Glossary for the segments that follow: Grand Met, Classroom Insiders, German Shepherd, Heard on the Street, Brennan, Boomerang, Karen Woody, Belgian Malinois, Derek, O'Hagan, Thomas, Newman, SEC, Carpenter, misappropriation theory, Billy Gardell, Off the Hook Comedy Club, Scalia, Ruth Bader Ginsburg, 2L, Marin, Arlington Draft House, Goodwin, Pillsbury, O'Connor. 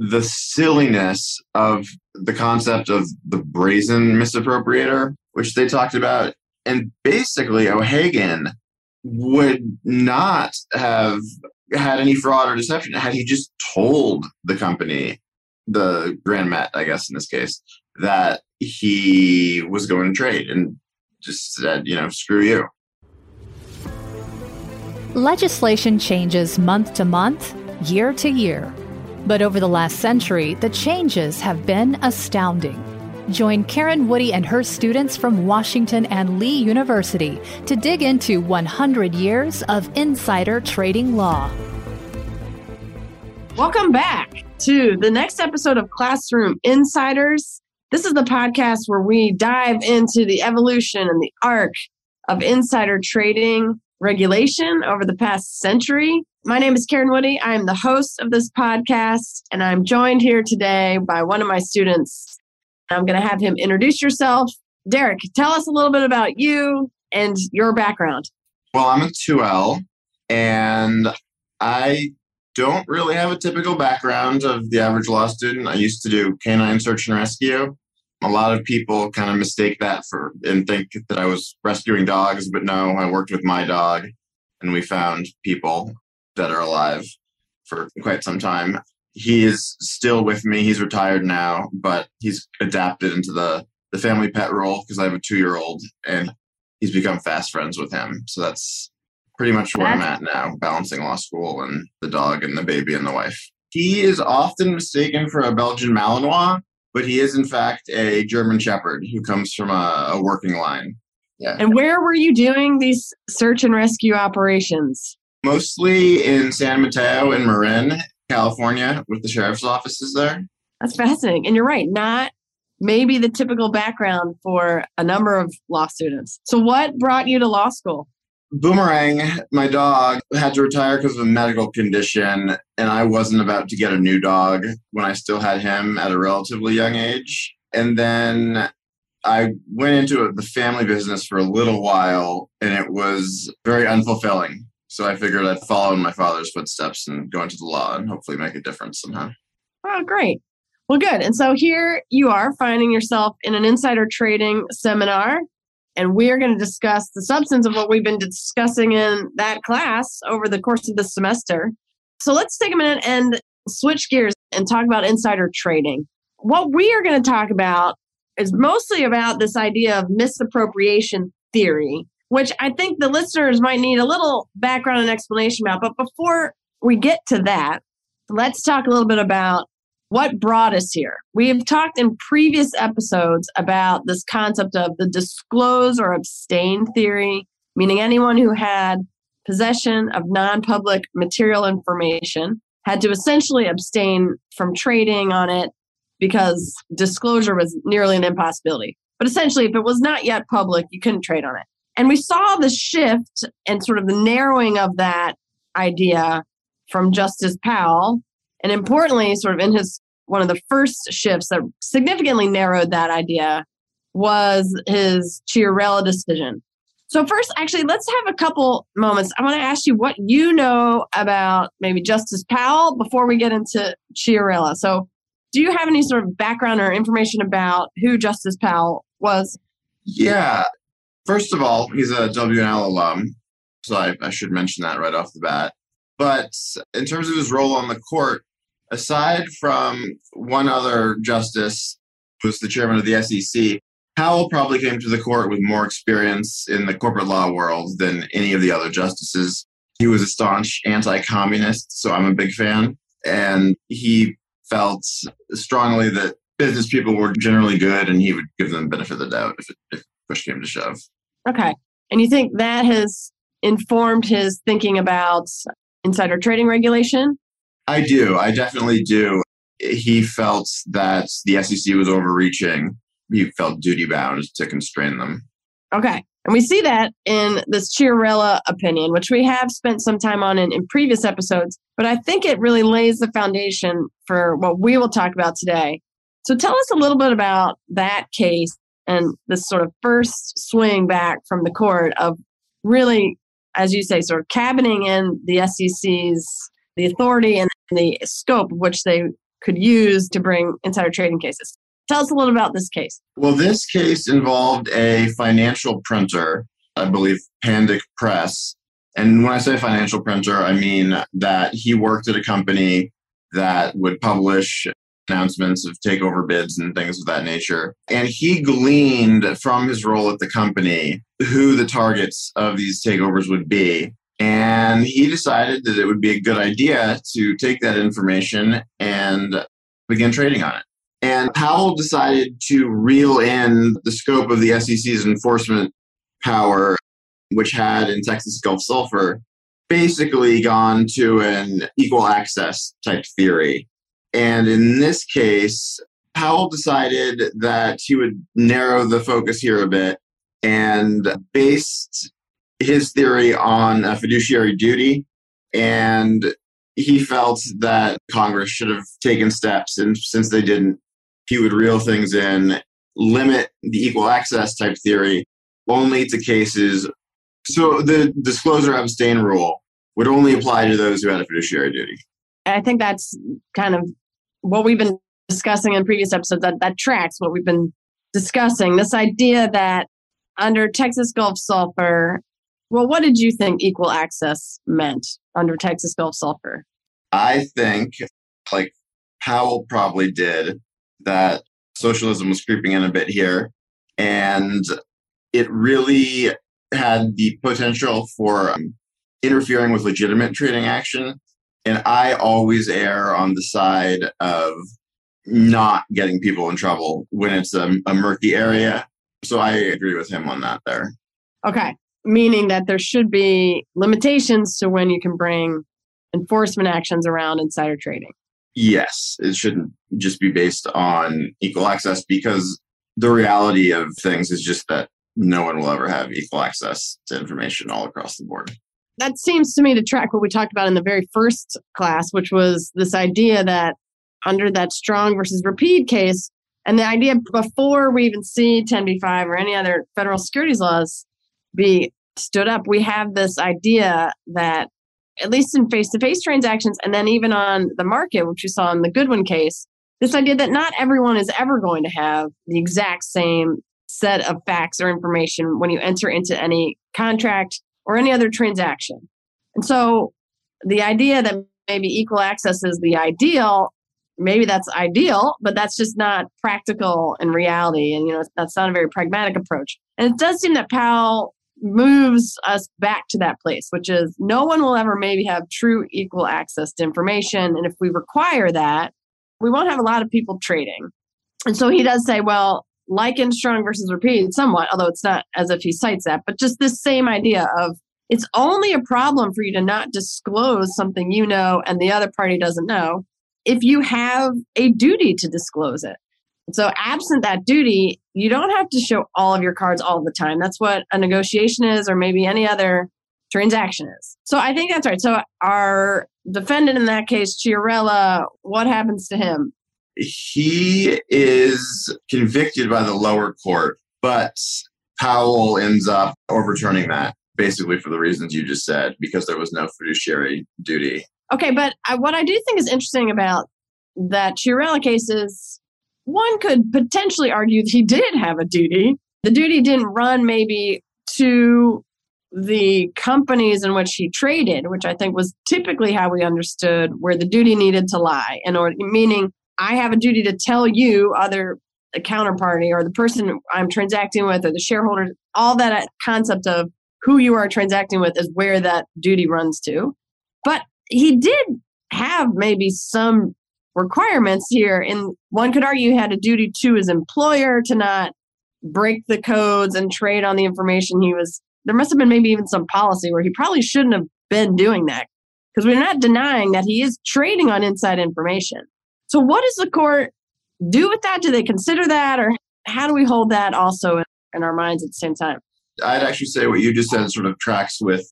the silliness of the concept of the brazen misappropriator, which they talked about. And basically, O'Hagan would not have had any fraud or deception had he just told the company, the Grand Met, I guess in this case, that he was going to trade and just said, you know, screw you. Legislation changes month to month, year to year. But over the last century, the changes have been astounding. Join Karen Woody and her students from Washington and Lee University to dig into 100 years of insider trading law. Welcome back to the next episode of Classroom Insiders. This is the podcast where we dive into the evolution and the arc of insider trading regulation over the past century. My name is Karen Woody. I'm the host of this podcast, and I'm joined here today by one of my students. I'm going to have him introduce yourself. Derek, tell us a little bit about you and your background. Well, I'm a 2L, and I don't really have a typical background of the average law student. I used to do canine search and rescue. A lot of people kind of mistake that for and think that I was rescuing dogs, but no, I worked with my dog, and we found people that are alive for quite some time. He is still with me. He's retired now, but he's adapted into the family pet role because I have a 2-year-old, and he's become fast friends with him. So that's pretty much where I'm at now, balancing law school and the dog and the baby and the wife. He is often mistaken for a Belgian Malinois, but he is, in fact, a German Shepherd who comes from a working line. Yeah. And where were you doing these search and rescue operations? Mostly in San Mateo and Marin, California, with the sheriff's offices there. That's fascinating. And you're right, not maybe the typical background for a number of law students. So what brought you to law school? Boomerang, my dog, had to retire because of a medical condition, and I wasn't about to get a new dog when I still had him at a relatively young age. And then I went into the family business for a little while, and it was very unfulfilling. So I figured I'd follow in my father's footsteps and go into the law and hopefully make a difference somehow. Oh, great. Well, good. And so here you are finding yourself in an insider trading seminar. And we are going to discuss the substance of what we've been discussing in that class over the course of the semester. So let's take a minute and switch gears and talk about insider trading. What we are going to talk about is mostly about this idea of misappropriation theory, which I think the listeners might need a little background and explanation about. But before we get to that, let's talk a little bit about what brought us here. We have talked in previous episodes about this concept of the disclose or abstain theory, meaning anyone who had possession of non-public material information had to essentially abstain from trading on it because disclosure was nearly an impossibility. But essentially, if it was not yet public, you couldn't trade on it. And we saw the shift and sort of the narrowing of that idea from Justice Powell. And importantly, sort of in his one of the first shifts that significantly narrowed that idea was his Chiarella decision. So first, actually, let's have a couple moments. I want to ask you what you know about maybe Justice Powell before we get into Chiarella. So do you have any sort of background or information about who Justice Powell was? Yeah. First of all, he's a WNL alum, so I should mention that right off the bat. But in terms of his role on the court, aside from one other justice, who was the chairman of the SEC, Powell probably came to the court with more experience in the corporate law world than any of the other justices. He was a staunch anti-communist, so I'm a big fan. And he felt strongly that business people were generally good, and he would give them the benefit of the doubt if push came to shove. Okay. And you think that has informed his thinking about insider trading regulation? I do. I definitely do. He felt that the SEC was overreaching. He felt duty-bound to constrain them. Okay. And we see that in this Chiarella opinion, which we have spent some time on in previous episodes, but I think it really lays the foundation for what we will talk about today. So tell us a little bit about that case and this sort of first swing back from the court of really, as you say, sort of cabining in the SEC's, the authority and the scope of which they could use to bring insider trading cases. Tell us a little about this case. Well, this case involved a financial printer, I believe Pandic Press. And when I say financial printer, I mean that he worked at a company that would publish announcements of takeover bids and things of that nature. And he gleaned from his role at the company who the targets of these takeovers would be. And he decided that it would be a good idea to take that information and begin trading on it. And Powell decided to reel in the scope of the SEC's enforcement power, which had in Texas Gulf Sulphur basically gone to an equal access type theory. And in this case, Powell decided that he would narrow the focus here a bit and based his theory on a fiduciary duty. And he felt that Congress should have taken steps. And since they didn't, he would reel things in, limit the equal access type theory only to cases. So the disclosure abstain rule would only apply to those who had a fiduciary duty. I think that's kind of what we've been discussing in previous episodes, that tracks what we've been discussing. This idea that under Texas Gulf Sulphur, well, what did you think equal access meant under Texas Gulf Sulphur? I think, like Powell probably did, that socialism was creeping in a bit here. And it really had the potential for interfering with legitimate trading action. And I always err on the side of not getting people in trouble when it's a murky area. So I agree with him on that there. Okay. Meaning that there should be limitations to when you can bring enforcement actions around insider trading. Yes. It shouldn't just be based on equal access because the reality of things is just that no one will ever have equal access to information all across the board. That seems to me to track what we talked about in the very first class, which was this idea that under that Strong versus Repeat case, and the idea before we even see 10b-5 or any other federal securities laws be stood up, we have this idea that at least in face-to-face transactions, and then even on the market, which we saw in the Goodwin case, this idea that not everyone is ever going to have the exact same set of facts or information when you enter into any contract or any other transaction. And so the idea that maybe equal access is the ideal, maybe that's ideal, but that's just not practical in reality. And, that's not a very pragmatic approach. And it does seem that Powell moves us back to that place, which is no one will ever maybe have true equal access to information. And if we require that, we won't have a lot of people trading. And so he does say, well, like in Strong versus Repeat somewhat, although it's not as if he cites that, but just this same idea of it's only a problem for you to not disclose something you know and the other party doesn't know if you have a duty to disclose it. So absent that duty, you don't have to show all of your cards all the time. That's what a negotiation is or maybe any other transaction is. So I think that's right. So our defendant in that case, Chiarella, what happens to him? He is convicted by the lower court, but Powell ends up overturning that basically for the reasons you just said, because there was no fiduciary duty. Okay, but what I do think is interesting about that Chiarella case is one could potentially argue that he did have a duty. The duty didn't run maybe to the companies in which he traded, which I think was typically how we understood where the duty needed to lie, meaning I have a duty to tell you, other the counterparty or the person I'm transacting with or the shareholders, all that concept of who you are transacting with is where that duty runs to. But he did have maybe some requirements here. And one could argue he had a duty to his employer to not break the codes and trade on the information he was. There must have been maybe even some policy where he probably shouldn't have been doing that because we're not denying that he is trading on inside information. So what does the court do with that? Do they consider that? Or how do we hold that also in our minds at the same time? I'd actually say what you just said sort of tracks with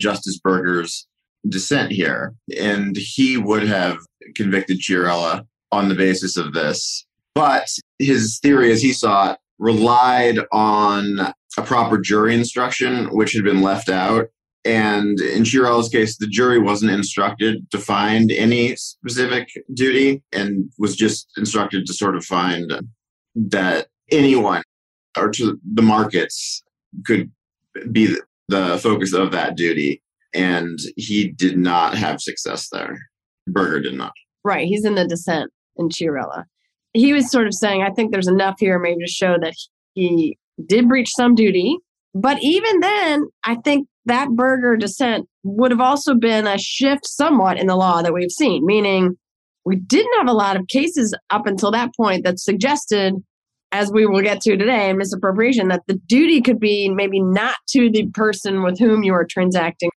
Justice Burger's dissent here. And he would have convicted Chiarella on the basis of this. But his theory, as he saw it, relied on a proper jury instruction, which had been left out. And in Chiarella's case, the jury wasn't instructed to find any specific duty and was just instructed to sort of find that anyone or to the markets could be the focus of that duty. And he did not have success there. Burger did not. Right. He's in the dissent in Chiarella. He was sort of saying, I think there's enough here maybe to show that he did breach some duty. But even then, I think that Burger dissent would have also been a shift somewhat in the law that we've seen, meaning we didn't have a lot of cases up until that point that suggested, as we will get to today in misappropriation, that the duty could be maybe not to the person with whom you are transacting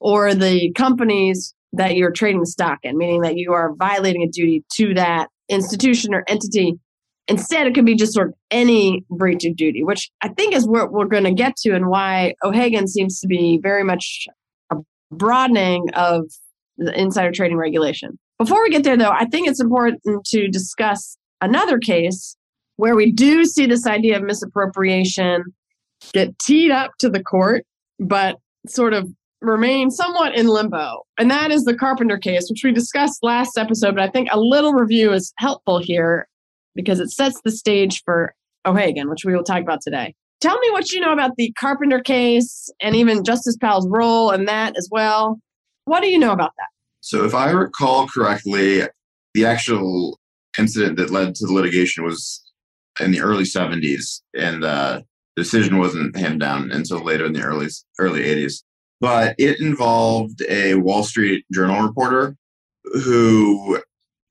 or the companies that you're trading the stock in, meaning that you are violating a duty to that institution or entity. Instead, it could be just sort of any breach of duty, which I think is what we're going to get to and why O'Hagan seems to be very much a broadening of the insider trading regulation. Before we get there, though, I think it's important to discuss another case where we do see this idea of misappropriation get teed up to the court, but sort of remain somewhat in limbo. And that is the Carpenter case, which we discussed last episode, but I think a little review is helpful here because it sets the stage for O'Hagan, which we will talk about today. Tell me what you know about the Carpenter case and even Justice Powell's role in that as well. What do you know about that? So if I recall correctly, the actual incident that led to the litigation was in the early 70s, and the decision wasn't handed down until later in the early 80s. But it involved a Wall Street Journal reporter who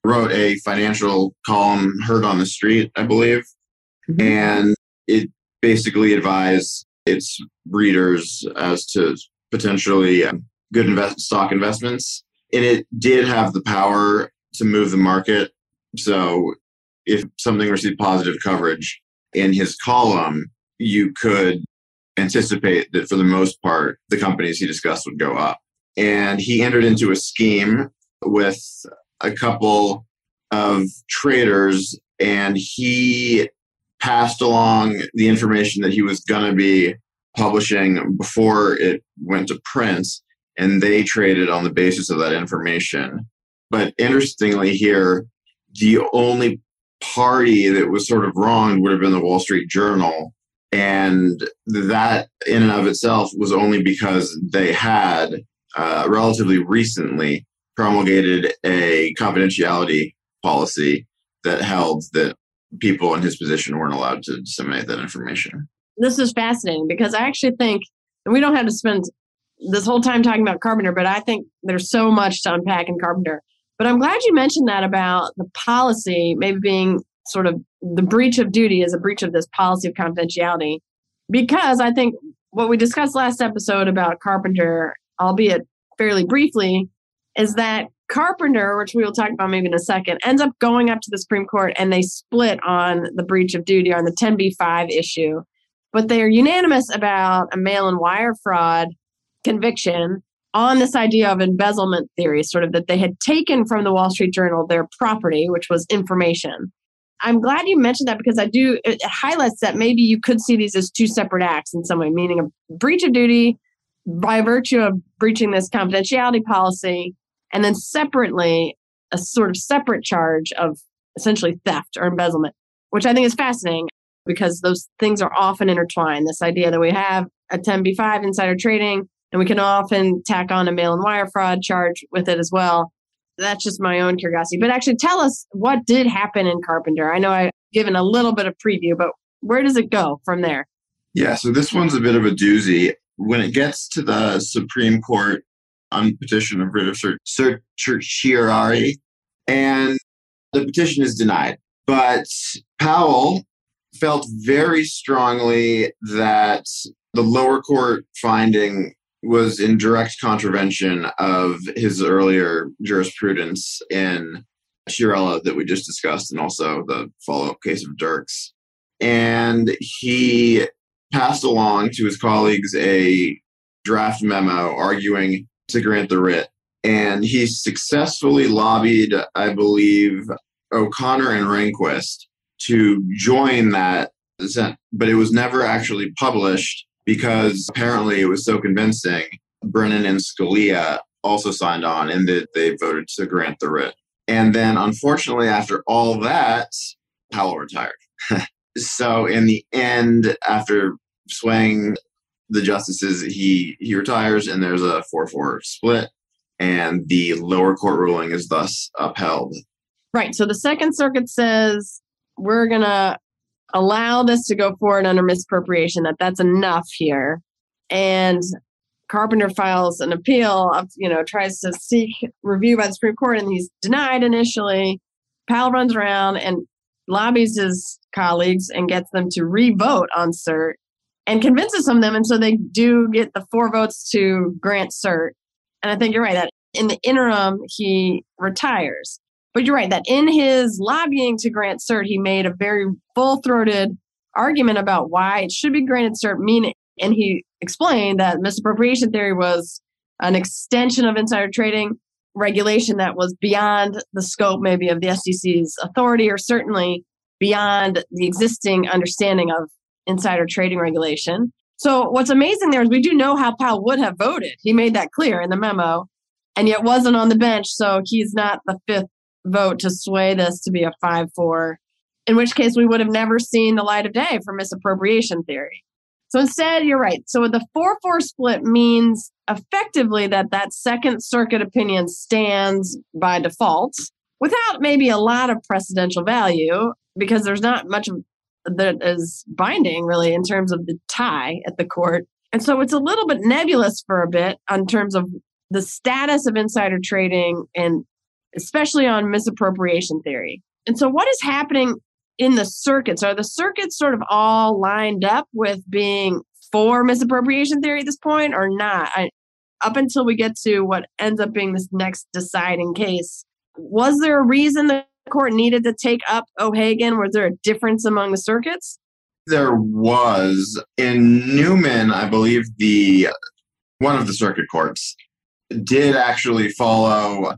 wrote a financial column, Heard on the Street, I believe. Mm-hmm. And it basically advised its readers as to potentially good stock investments. And it did have the power to move the market. So if something received positive coverage in his column, you could anticipate that for the most part, the companies he discussed would go up. And he entered into a scheme with a couple of traders, and he passed along the information that he was going to be publishing before it went to print, and they traded on the basis of that information. But interestingly here, the only party that was sort of wronged would have been the Wall Street Journal, and that in and of itself was only because they had relatively recently promulgated a confidentiality policy that held that people in his position weren't allowed to disseminate that information. This is fascinating because I actually think, and we don't have to spend this whole time talking about Carpenter, but I think there's so much to unpack in Carpenter. But I'm glad you mentioned that about the policy maybe being sort of the breach of duty is a breach of this policy of confidentiality, because I think what we discussed last episode about Carpenter, albeit fairly briefly, is that Carpenter, which we will talk about maybe in a second, ends up going up to the Supreme Court and they split on the breach of duty on the 10b-5 issue. But they are unanimous about a mail-and-wire fraud conviction on this idea of embezzlement theory, sort of that they had taken from the Wall Street Journal their property, which was information. I'm glad you mentioned that because it highlights that maybe you could see these as two separate acts in some way, meaning a breach of duty by virtue of breaching this confidentiality policy, and then separately, a sort of separate charge of essentially theft or embezzlement, which I think is fascinating because those things are often intertwined. This idea that we have a 10b-5 insider trading, and we can often tack on a mail and wire fraud charge with it as well. That's just my own curiosity. But actually, tell us what did happen in Carpenter. I know I've given a little bit of preview, but where does it go from there? Yeah, so this one's a bit of a doozy. When it gets to the Supreme Court on petition of writ of certiorari, and the petition is denied. But Powell felt very strongly that the lower court finding was in direct contravention of his earlier jurisprudence in Chiarella that we just discussed, and also the follow-up case of Dirks. And he passed along to his colleagues a draft memo arguing to grant the writ. And he successfully lobbied, I believe, O'Connor and Rehnquist to join that dissent, but it was never actually published because apparently it was so convincing Brennan and Scalia also signed on and that they voted to grant the writ. And then, unfortunately, after all that, Powell retired. So in the end, after swaying the justices, he retires, and there's a 4-4 split, and the lower court ruling is thus upheld. Right. So the Second Circuit says, we're going to allow this to go forward under misappropriation, that's enough here. And Carpenter files an appeal, tries to seek review by the Supreme Court, and he's denied initially. Powell runs around and lobbies his colleagues and gets them to re-vote on cert and convinces some of them. And so they do get the 4 votes to grant cert. And I think you're right that in the interim, he retires. But you're right that in his lobbying to grant cert, he made a very full-throated argument about why it should be granted cert, and he explained that misappropriation theory was an extension of insider trading regulation that was beyond the scope maybe of the SEC's authority, or certainly beyond the existing understanding of insider trading regulation. So what's amazing there is we do know how Powell would have voted. He made that clear in the memo, and yet wasn't on the bench. So he's not the fifth vote to sway this to be a 5-4, in which case we would have never seen the light of day for misappropriation theory. So instead, you're right. So the 4-4 split means effectively that Second Circuit opinion stands by default without maybe a lot of precedential value, because there's not much that is binding really in terms of the tie at the court. And so it's a little bit nebulous for a bit in terms of the status of insider trading, and especially on misappropriation theory. And so what is happening in the circuits? Are the circuits sort of all lined up with being for misappropriation theory at this point or not? Up until we get to what ends up being this next deciding case, was there a reason the court needed to take up O'Hagan? Was there a difference among the circuits? There was. In Newman, I believe one of the circuit courts did actually follow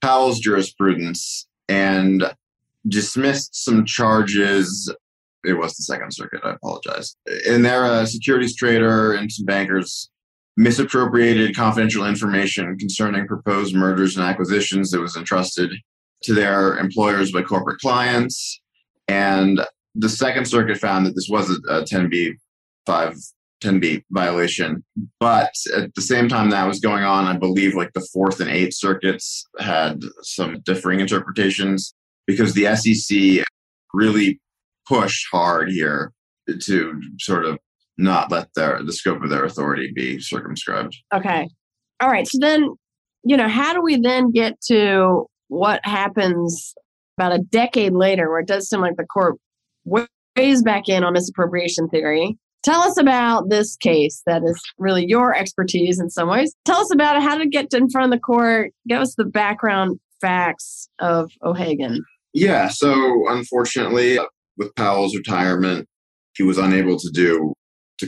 Powell's jurisprudence and dismissed some charges. It was the Second Circuit, I apologize. And there, a securities trader and some bankers misappropriated confidential information concerning proposed mergers and acquisitions that was entrusted to their employers by corporate clients. And the Second Circuit found that this was a 10b violation. But at the same time that was going on, I believe like the Fourth and Eighth Circuits had some differing interpretations, because the SEC really pushed hard here to sort of not let the scope of their authority be circumscribed. Okay. All right. So then, how do we then get to what happens about a decade later, where it does seem like the court weighs back in on misappropriation theory? Tell us about this case that is really your expertise in some ways. Tell us about it, how to get in front of the court. Give us the background facts of O'Hagan. Yeah, so unfortunately, with Powell's retirement, he was unable to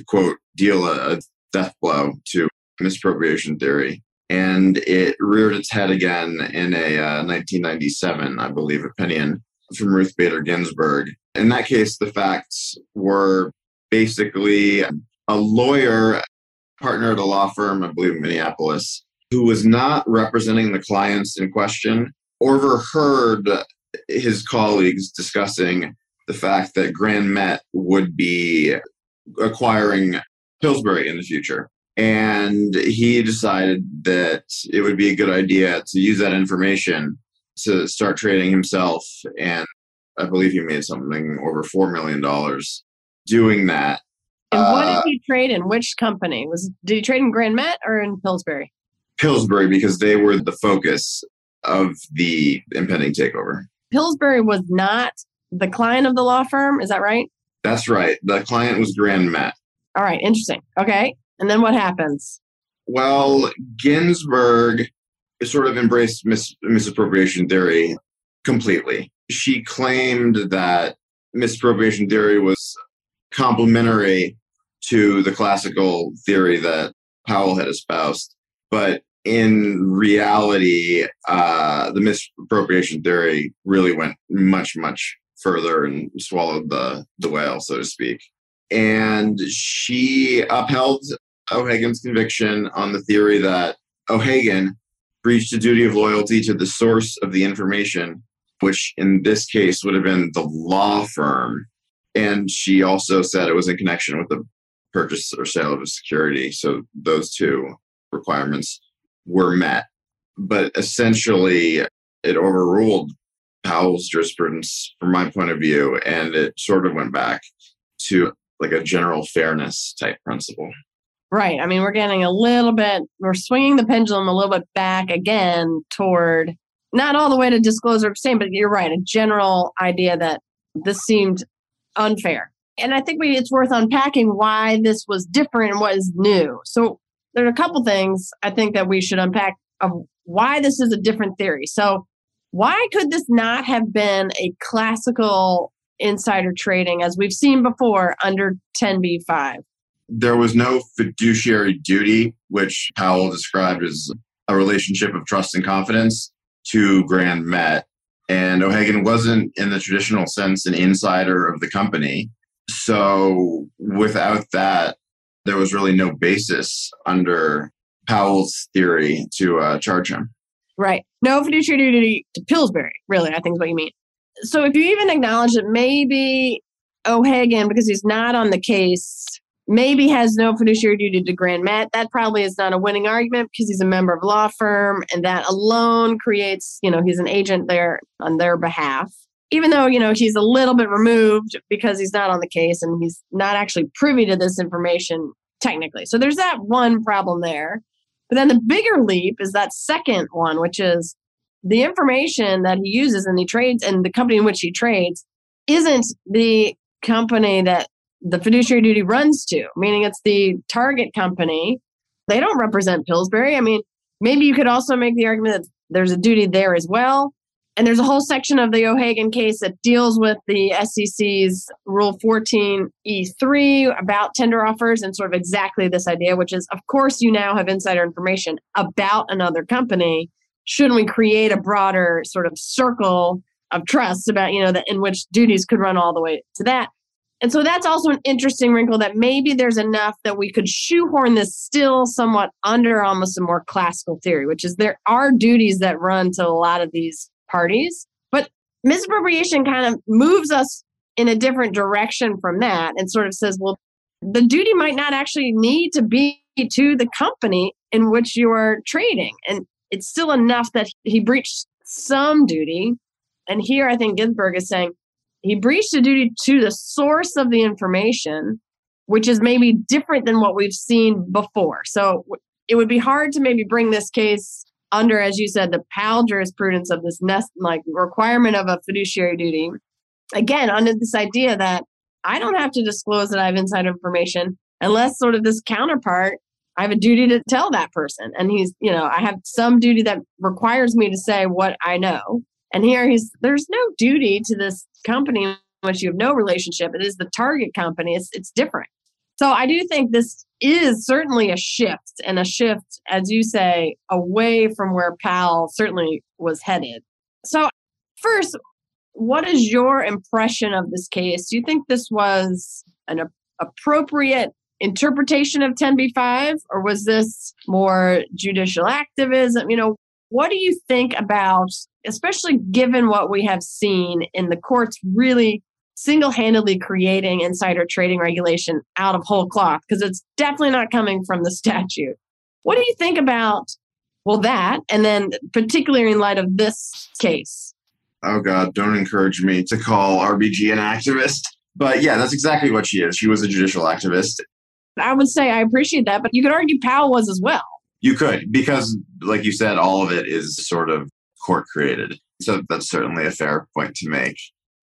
quote, deal a death blow to misappropriation theory. And it reared its head again in a 1997, I believe, opinion from Ruth Bader Ginsburg. In that case, the facts were basically a lawyer, partner at a law firm, I believe in Minneapolis, who was not representing the clients in question, overheard his colleagues discussing the fact that Grand Met would be acquiring Pillsbury in the future. And he decided that it would be a good idea to use that information to start trading himself. And I believe he made something over $4 million doing that. And what did he trade in? Which company? Did he trade in Grand Met or in Pillsbury? Pillsbury, because they were the focus of the impending takeover. Pillsbury was not the client of the law firm, is that right? That's right. The client was Grand Met. All right, interesting. Okay. And then what happens? Well, Ginsburg sort of embraced misappropriation theory completely. She claimed that misappropriation theory was complementary to the classical theory that Powell had espoused. But in reality, the misappropriation theory really went much, much further and swallowed the whale, so to speak. And she upheld O'Hagan's conviction on the theory that O'Hagan breached a duty of loyalty to the source of the information, which in this case would have been the law firm. And she also said it was in connection with the purchase or sale of a security. So those two requirements were met. But essentially, it overruled Powell's jurisprudence from my point of view, and it sort of went back to like a general fairness type principle. Right. I mean, we're getting a little bit, we're swinging the pendulum a little bit back again toward, not all the way to disclose or abstain, but you're right, a general idea that this seemed unfair. And I think it's worth unpacking why this was different and what is new. So there are a couple things I think that we should unpack of why this is a different theory. So why could this not have been a classical insider trading as we've seen before under 10b-5? There was no fiduciary duty, which Powell described as a relationship of trust and confidence to Grand Met. And O'Hagan wasn't, in the traditional sense, an insider of the company. So without that, there was really no basis under Powell's theory to charge him. Right. No fiduciary duty to Pillsbury, really, I think is what you mean. So if you even acknowledge that maybe O'Hagan, because he's not on the case, maybe has no fiduciary duty to Grand Met, that probably is not a winning argument because he's a member of a law firm, and that alone creates, he's an agent there on their behalf. Even though, he's a little bit removed because he's not on the case and he's not actually privy to this information technically. So there's that one problem there. But then the bigger leap is that second one, which is the information that he uses and he trades and the company in which he trades isn't the company that the fiduciary duty runs to, meaning it's the target company. They don't represent Pillsbury. I mean, maybe you could also make the argument that there's a duty there as well. And there's a whole section of the O'Hagan case that deals with the SEC's Rule 14E3 about tender offers and sort of exactly this idea, which is, of course, you now have insider information about another company. Shouldn't we create a broader sort of circle of trust about, in which duties could run all the way to that? And so that's also an interesting wrinkle that maybe there's enough that we could shoehorn this still somewhat under almost a more classical theory, which is there are duties that run to a lot of these parties. But misappropriation kind of moves us in a different direction from that and sort of says, well, the duty might not actually need to be to the company in which you are trading. And it's still enough that he breached some duty. And here I think Ginsburg is saying, he breached a duty to the source of the information, which is maybe different than what we've seen before. So it would be hard to maybe bring this case under, as you said, the Powell jurisprudence of this requirement of a fiduciary duty. Again, under this idea that I don't have to disclose that I have inside information unless sort of this counterpart, I have a duty to tell that person. And he's, I have some duty that requires me to say what I know. And here there's no duty to this company in which you have no relationship. It is the target company. It's different. So I do think this is certainly a shift, and a shift, as you say, away from where Powell certainly was headed. So first, what is your impression of this case? Do you think this was an appropriate interpretation of 10b-5, or was this more judicial activism? What do you think about, especially given what we have seen in the courts really single-handedly creating insider trading regulation out of whole cloth, because it's definitely not coming from the statute. What do you think about, that, and then particularly in light of this case? Oh, God, don't encourage me to call RBG an activist. But yeah, that's exactly what she is. She was a judicial activist. I would say I appreciate that, but you could argue Powell was as well. You could, because like you said, all of it is sort of court created. So that's certainly a fair point to make.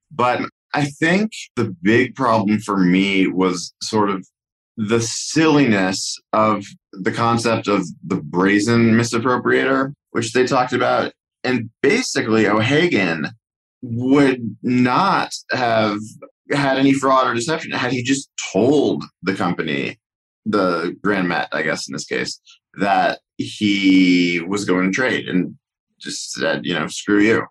But I think the big problem for me was sort of the silliness of the concept of the brazen misappropriator, which they talked about. And basically, O'Hagan would not have had any fraud or deception had he just told the company, the Grand Met, I guess in this case, that he was going to trade and just said, screw you.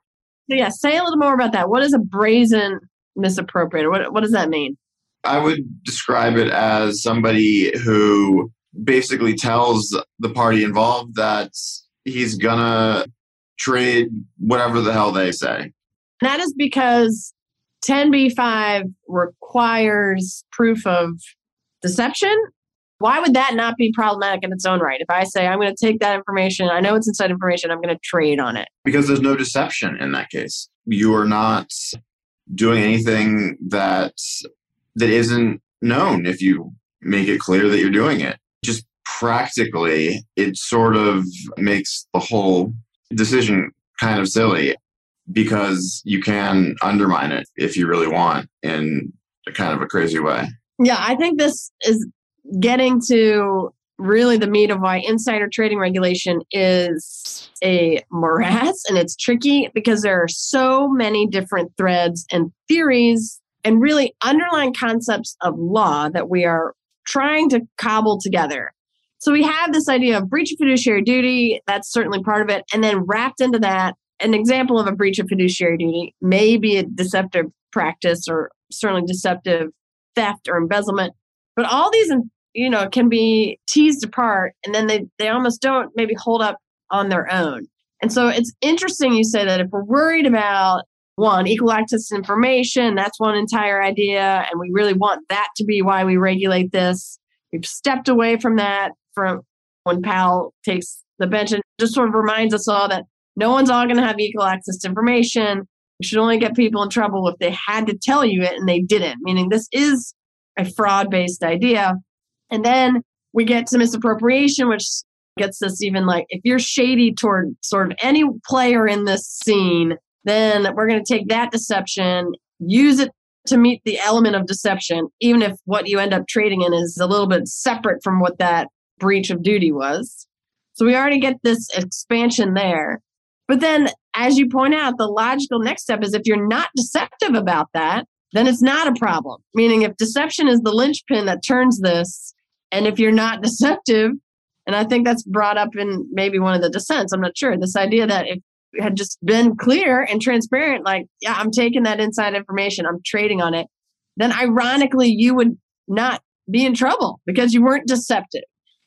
Yeah, say a little more about that. What is a brazen misappropriator? What does that mean? I would describe it as somebody who basically tells the party involved that he's gonna trade whatever the hell they say. That is because 10b-5 requires proof of deception. Why would that not be problematic in its own right? If I say, I'm going to take that information, I know it's inside information, I'm going to trade on it. Because there's no deception in that case. You are not doing anything that isn't known if you make it clear that you're doing it. Just practically, it sort of makes the whole decision kind of silly because you can undermine it if you really want in a kind of a crazy way. Yeah, I think this is getting to really the meat of why insider trading regulation is a morass, and it's tricky because there are so many different threads and theories and really underlying concepts of law that we are trying to cobble together. So we have this idea of breach of fiduciary duty. That's certainly part of it. And then wrapped into that, an example of a breach of fiduciary duty may be a deceptive practice or certainly deceptive theft or embezzlement. But all these, can be teased apart, and then they almost don't maybe hold up on their own. And so it's interesting you say that if we're worried about, one, equal access to information, that's one entire idea, and we really want that to be why we regulate this. We've stepped away from that from when Powell takes the bench and just sort of reminds us all that no one's all going to have equal access to information. You should only get people in trouble if they had to tell you it and they didn't, meaning this is a fraud-based idea. And then we get to misappropriation, which gets us even like, if you're shady toward sort of any player in this scene, then we're going to take that deception, use it to meet the element of deception, even if what you end up trading in is a little bit separate from what that breach of duty was. So we already get this expansion there. But then, as you point out, the logical next step is if you're not deceptive about that, then it's not a problem. Meaning if deception is the linchpin that turns this, and if you're not deceptive, and I think that's brought up in maybe one of the dissents, I'm not sure, this idea that if it had just been clear and transparent, like, yeah, I'm taking that inside information, I'm trading on it, then ironically, you would not be in trouble because you weren't deceptive.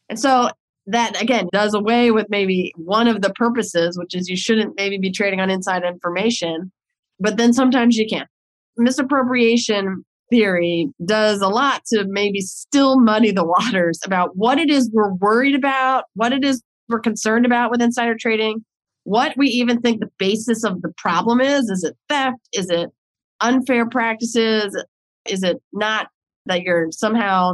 And so that, again, does away with maybe one of the purposes, which is you shouldn't maybe be trading on inside information, but then sometimes you can. Misappropriation theory does a lot to maybe still muddy the waters about what it is we're worried about, what it is we're concerned about with insider trading, what we even think the basis of the problem is. Is it theft? Is it unfair practices? Is it not that you're somehow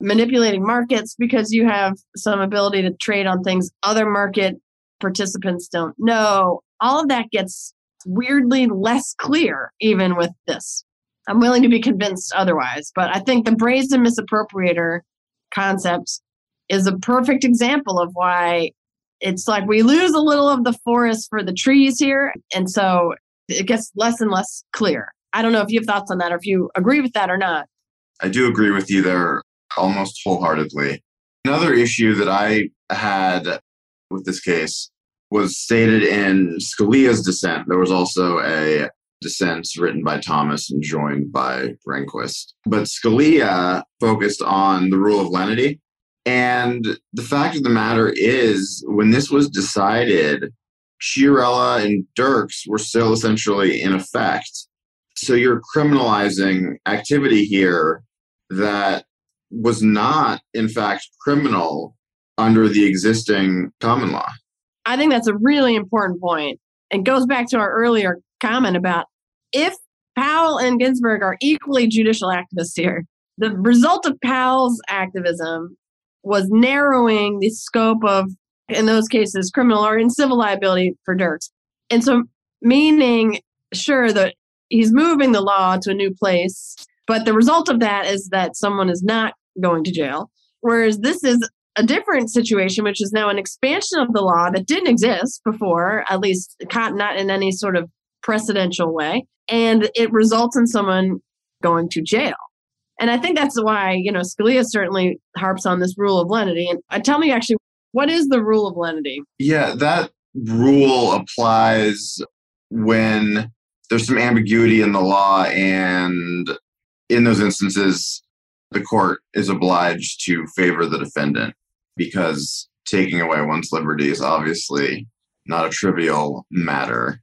manipulating markets because you have some ability to trade on things other market participants don't know? All of that gets weirdly less clear even with this. I'm willing to be convinced otherwise, but I think the brazen misappropriator concept is a perfect example of why it's like we lose a little of the forest for the trees here, and so it gets less and less clear. I don't know if you have thoughts on that or if you agree with that or not. I do agree with you there almost wholeheartedly. Another issue that I had with this case was stated in Scalia's dissent. There was also a dissent written by Thomas and joined by Rehnquist. But Scalia focused on the rule of lenity. And the fact of the matter is, when this was decided, Chiarella and Dirks were still essentially in effect. So you're criminalizing activity here that was not, in fact, criminal under the existing common law. I think that's a really important point. It goes back to our earlier comment about if Powell and Ginsburg are equally judicial activists here, the result of Powell's activism was narrowing the scope of, in those cases, criminal or in civil liability for Dirks. And so meaning, sure, that he's moving the law to a new place, but the result of that is that someone is not going to jail. Whereas this is a different situation, which is now an expansion of the law that didn't exist before, at least not in any sort of precedential way. And it results in someone going to jail. And I think that's why, Scalia certainly harps on this rule of lenity. And tell me actually, what is the rule of lenity? Yeah, that rule applies when there's some ambiguity in the law. And in those instances, the court is obliged to favor the defendant. because taking away one's liberty is obviously not a trivial matter.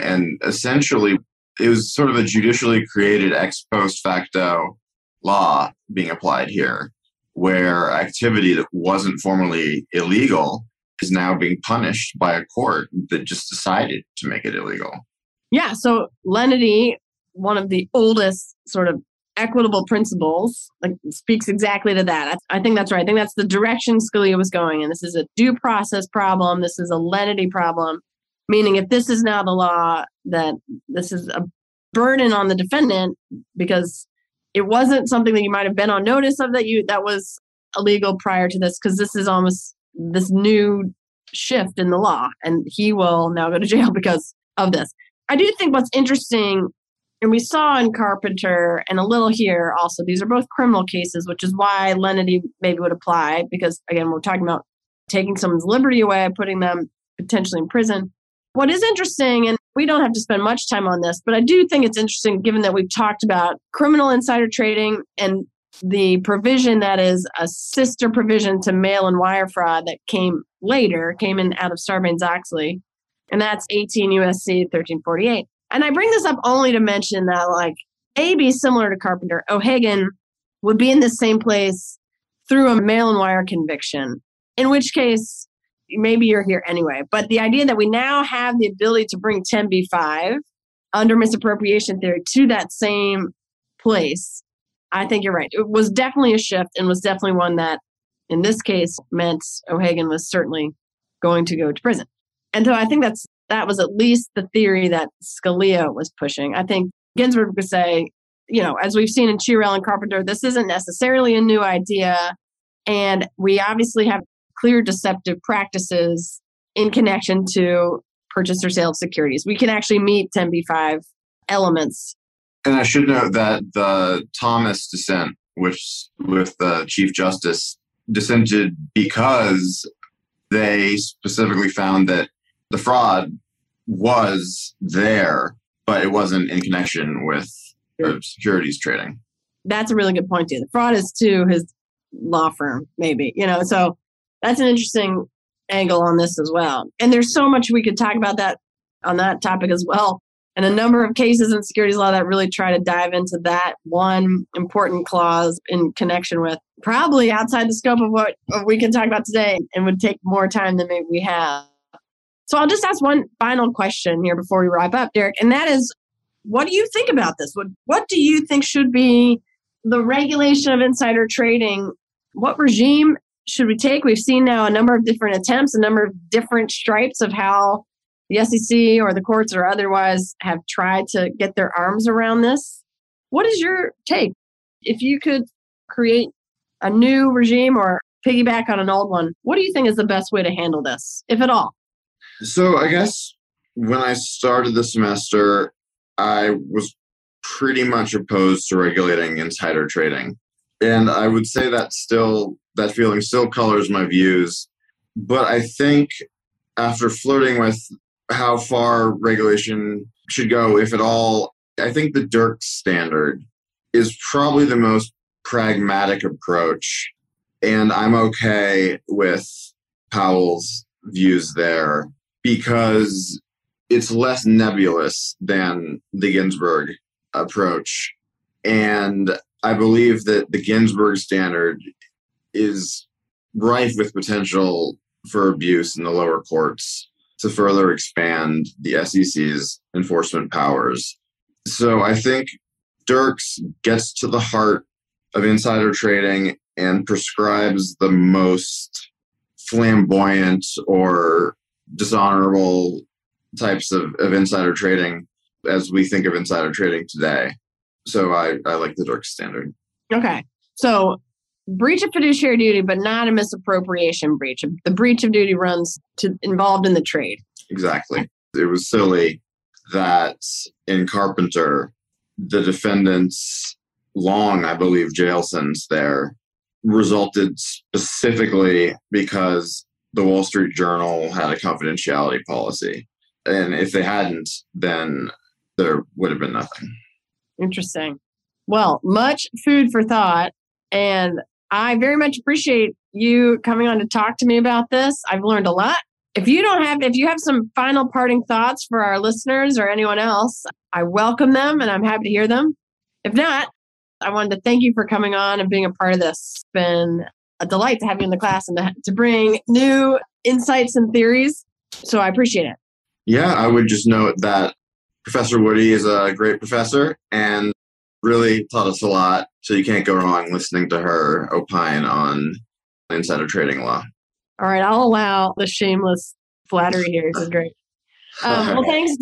And essentially, it was sort of a judicially created ex post facto law being applied here, where activity that wasn't formally illegal is now being punished by a court that just decided to make it illegal. Yeah, so lenity, one of the oldest sort of equitable principles, like, speaks exactly to that. I think that's right. I think that's the direction Scalia was going. And this is a due process problem. This is a lenity problem, meaning if this is now the law, that this is a burden on the defendant because it wasn't something that you might have been on notice of that was illegal prior to this, because this is almost this new shift in the law, and he will now go to jail because of this. I do think what's interesting, and we saw in Carpenter and a little here also, these are both criminal cases, which is why lenity maybe would apply, because again, we're talking about taking someone's liberty away, putting them potentially in prison. What is interesting, and we don't have to spend much time on this, but I do think it's interesting given that we've talked about criminal insider trading and the provision that is a sister provision to mail and wire fraud that came later, came in out of Sarbanes-Oxley, and that's 18 U.S.C. 1348. And I bring this up only to mention that, like, AB, similar to Carpenter, O'Hagan would be in the same place through a mail and wire conviction, in which case, maybe you're here anyway. But the idea that we now have the ability to bring 10b-5 under misappropriation theory to that same place, I think you're right. It was definitely a shift, and was definitely one that, in this case, meant O'Hagan was certainly going to go to prison. And so I think that was at least the theory that Scalia was pushing. I think Ginsburg would say, you know, as we've seen in Chiarella and Carpenter, this isn't necessarily a new idea. And we obviously have clear deceptive practices in connection to purchase or sale of securities. We can actually meet 10b-5 elements. And I should note that the Thomas dissent, which with the Chief Justice, dissented because they specifically found that the fraud was there, but it wasn't in connection with securities trading. That's a really good point, too. The fraud is to his law firm, maybe, you know, so that's an interesting angle on this as well. And there's so much we could talk about that on that topic as well. And a number of cases in securities law that really try to dive into that one important clause in connection with, probably outside the scope of what we can talk about today, and would take more time than maybe we have. So I'll just ask one final question here before we wrap up, Derek. And that is, what do you think about this? What do you think should be the regulation of insider trading? What regime should we take? We've seen now a number of different attempts, a number of different stripes of how the SEC or the courts or otherwise have tried to get their arms around this. What is your take? If you could create a new regime or piggyback on an old one, what do you think is the best way to handle this, if at all? So I guess when I started the semester, I was pretty much opposed to regulating insider trading. And I would say that feeling still colors my views. But I think after flirting with how far regulation should go, if at all, I think the Dirks standard is probably the most pragmatic approach. And I'm okay with Powell's views there because it's less nebulous than the Ginsburg approach. And I believe that the Ginsburg standard is rife with potential for abuse in the lower courts to further expand the SEC's enforcement powers. So I think Dirks gets to the heart of insider trading and prescribes the most flamboyant or dishonorable types of insider trading as we think of insider trading today. So I like the Dirks standard. Okay. So breach of fiduciary duty, but not a misappropriation breach. The breach of duty runs to involved in the trade. Exactly. It was silly that in Carpenter, the defendant's long, I believe, jail sentence there resulted specifically because the Wall Street Journal had a confidentiality policy. And if they hadn't, then there would have been nothing. Interesting. Well, much food for thought. And I very much appreciate you coming on to talk to me about this. I've learned a lot. If you have some final parting thoughts for our listeners or anyone else, I welcome them and I'm happy to hear them. If not, I wanted to thank you for coming on and being a part of this. It's been a delight to have you in the class and to bring new insights and theories. So I appreciate it. Yeah, I would just note that Professor Woody is a great professor and really taught us a lot. So you can't go wrong listening to her opine on insider trading law. All right, I'll allow the shameless flattery here. It's great. Well, thanks.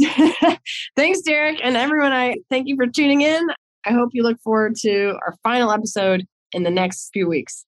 Thanks, Derek, and everyone. I thank you for tuning in. I hope you look forward to our final episode in the next few weeks.